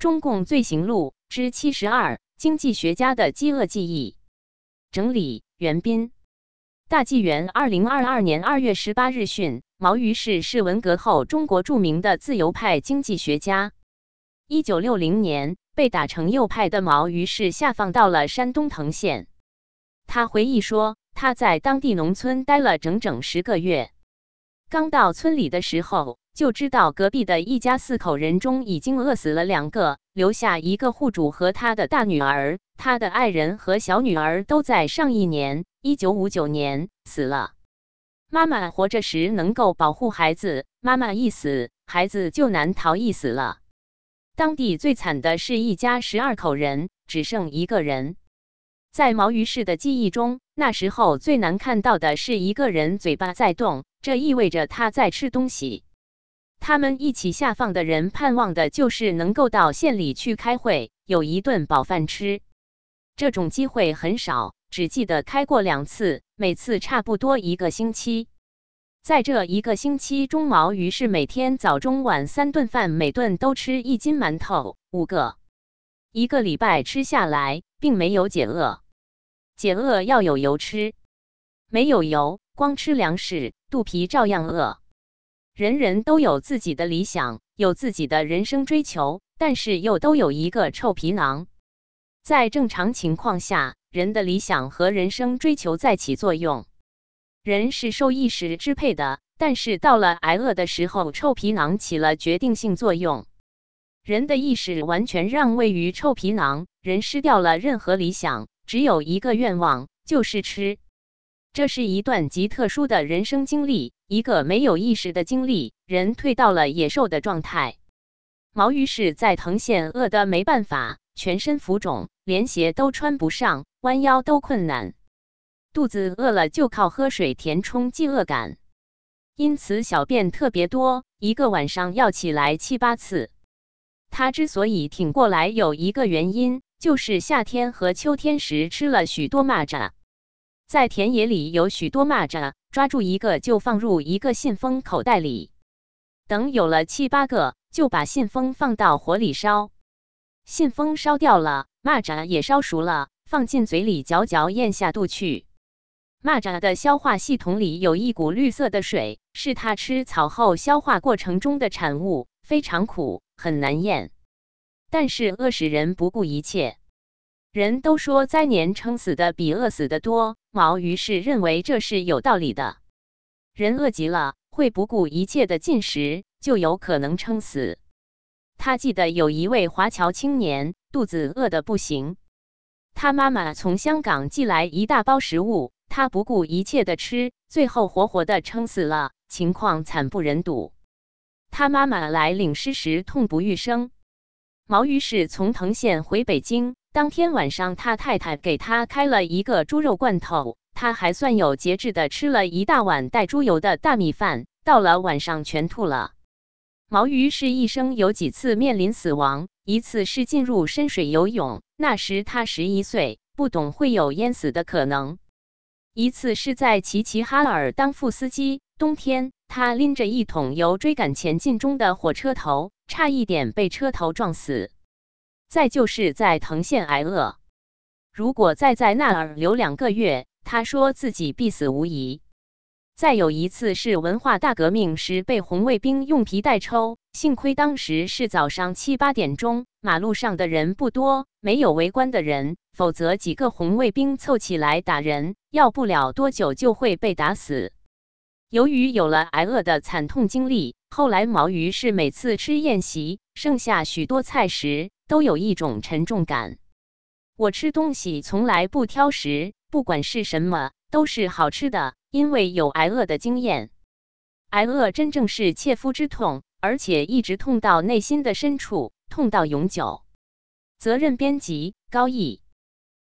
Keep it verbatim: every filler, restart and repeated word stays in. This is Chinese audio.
中共罪行录之七十二：经济学家的饥饿记忆。整理：袁彬。大纪元二零二二年二月十八日讯，毛于轼是文革后中国著名的自由派经济学家。一九六零年，被打成右派的毛于轼下放到了山东滕县。他回忆说，他在当地农村待了整整十个月。刚到村里的时候，就知道隔壁的一家四口人中已经饿死了两个，留下一个户主和他的大女儿，他的爱人和小女儿都在上一年一九五九年死了。妈妈活着时能够保护孩子，妈妈一死，孩子就难逃一死了。当地最惨的是一家十二口人，只剩一个人。在毛于轼的记忆中，那时候最难看到的是一个人嘴巴在动，这意味着他在吃东西。他们一起下放的人盼望的就是能够到县里去开会，有一顿饱饭吃。这种机会很少，只记得开过两次，每次差不多一个星期。在这一个星期中，毛于轼每天早中晚三顿饭，每顿都吃一斤馒头，五个。一个礼拜吃下来，并没有解饿。解饿要有油吃，没有油，光吃粮食，肚皮照样饿。人人都有自己的理想，有自己的人生追求，但是又都有一个臭皮囊。在正常情况下，人的理想和人生追求在起作用。人是受意识支配的，但是到了挨饿的时候，臭皮囊起了决定性作用。人的意识完全让位于臭皮囊，人失掉了任何理想，只有一个愿望，就是吃。这是一段极特殊的人生经历，一个没有意识的经历，人退到了野兽的状态。毛于轼在滕县饿得没办法，全身浮肿，连鞋都穿不上，弯腰都困难。肚子饿了就靠喝水填充饥饿感，因此小便特别多，一个晚上要起来七八次。他之所以挺过来有一个原因，就是夏天和秋天时吃了许多蚂蚱。在田野里有许多蚂蚱，抓住一个就放入一个信封口袋里，等有了七八个，就把信封放到火里烧。信封烧掉了，蚂蚱也烧熟了，放进嘴里嚼嚼，咽下肚去。蚂蚱的消化系统里有一股绿色的水，是它吃草后消化过程中的产物，非常苦，很难咽。但是饿使人不顾一切。人都说灾年撑死的比饿死的多，毛于轼认为这是有道理的。人饿极了，会不顾一切的进食，就有可能撑死。他记得有一位华侨青年，肚子饿得不行。他妈妈从香港寄来一大包食物，他不顾一切的吃，最后活活的撑死了，情况惨不忍睹。他妈妈来领尸时痛不欲生。毛于轼从滕县回北京，当天晚上他太太给他开了一个猪肉罐头，他还算有节制的吃了一大碗带猪油的大米饭，到了晚上全吐了。毛于轼一生有几次面临死亡，一次是进入深水游泳，那时他十一岁，不懂会有淹死的可能。一次是在齐齐哈尔当副司机，冬天他拎着一桶油追赶前进中的火车头，差一点被车头撞死。再就是在滕县挨饿，如果再在那儿留两个月，他说自己必死无疑。再有一次是文化大革命时被红卫兵用皮带抽，幸亏当时是早上七八点钟，马路上的人不多，没有围观的人，否则几个红卫兵凑起来打人，要不了多久就会被打死。由于有了挨饿的惨痛经历，后来毛于轼每次吃宴席剩下许多菜时，都有一种沉重感。我吃东西从来不挑食，不管是什么都是好吃的，因为有挨饿的经验。挨饿真正是切肤之痛，而且一直痛到内心的深处，痛到永久。责任编辑：高毅。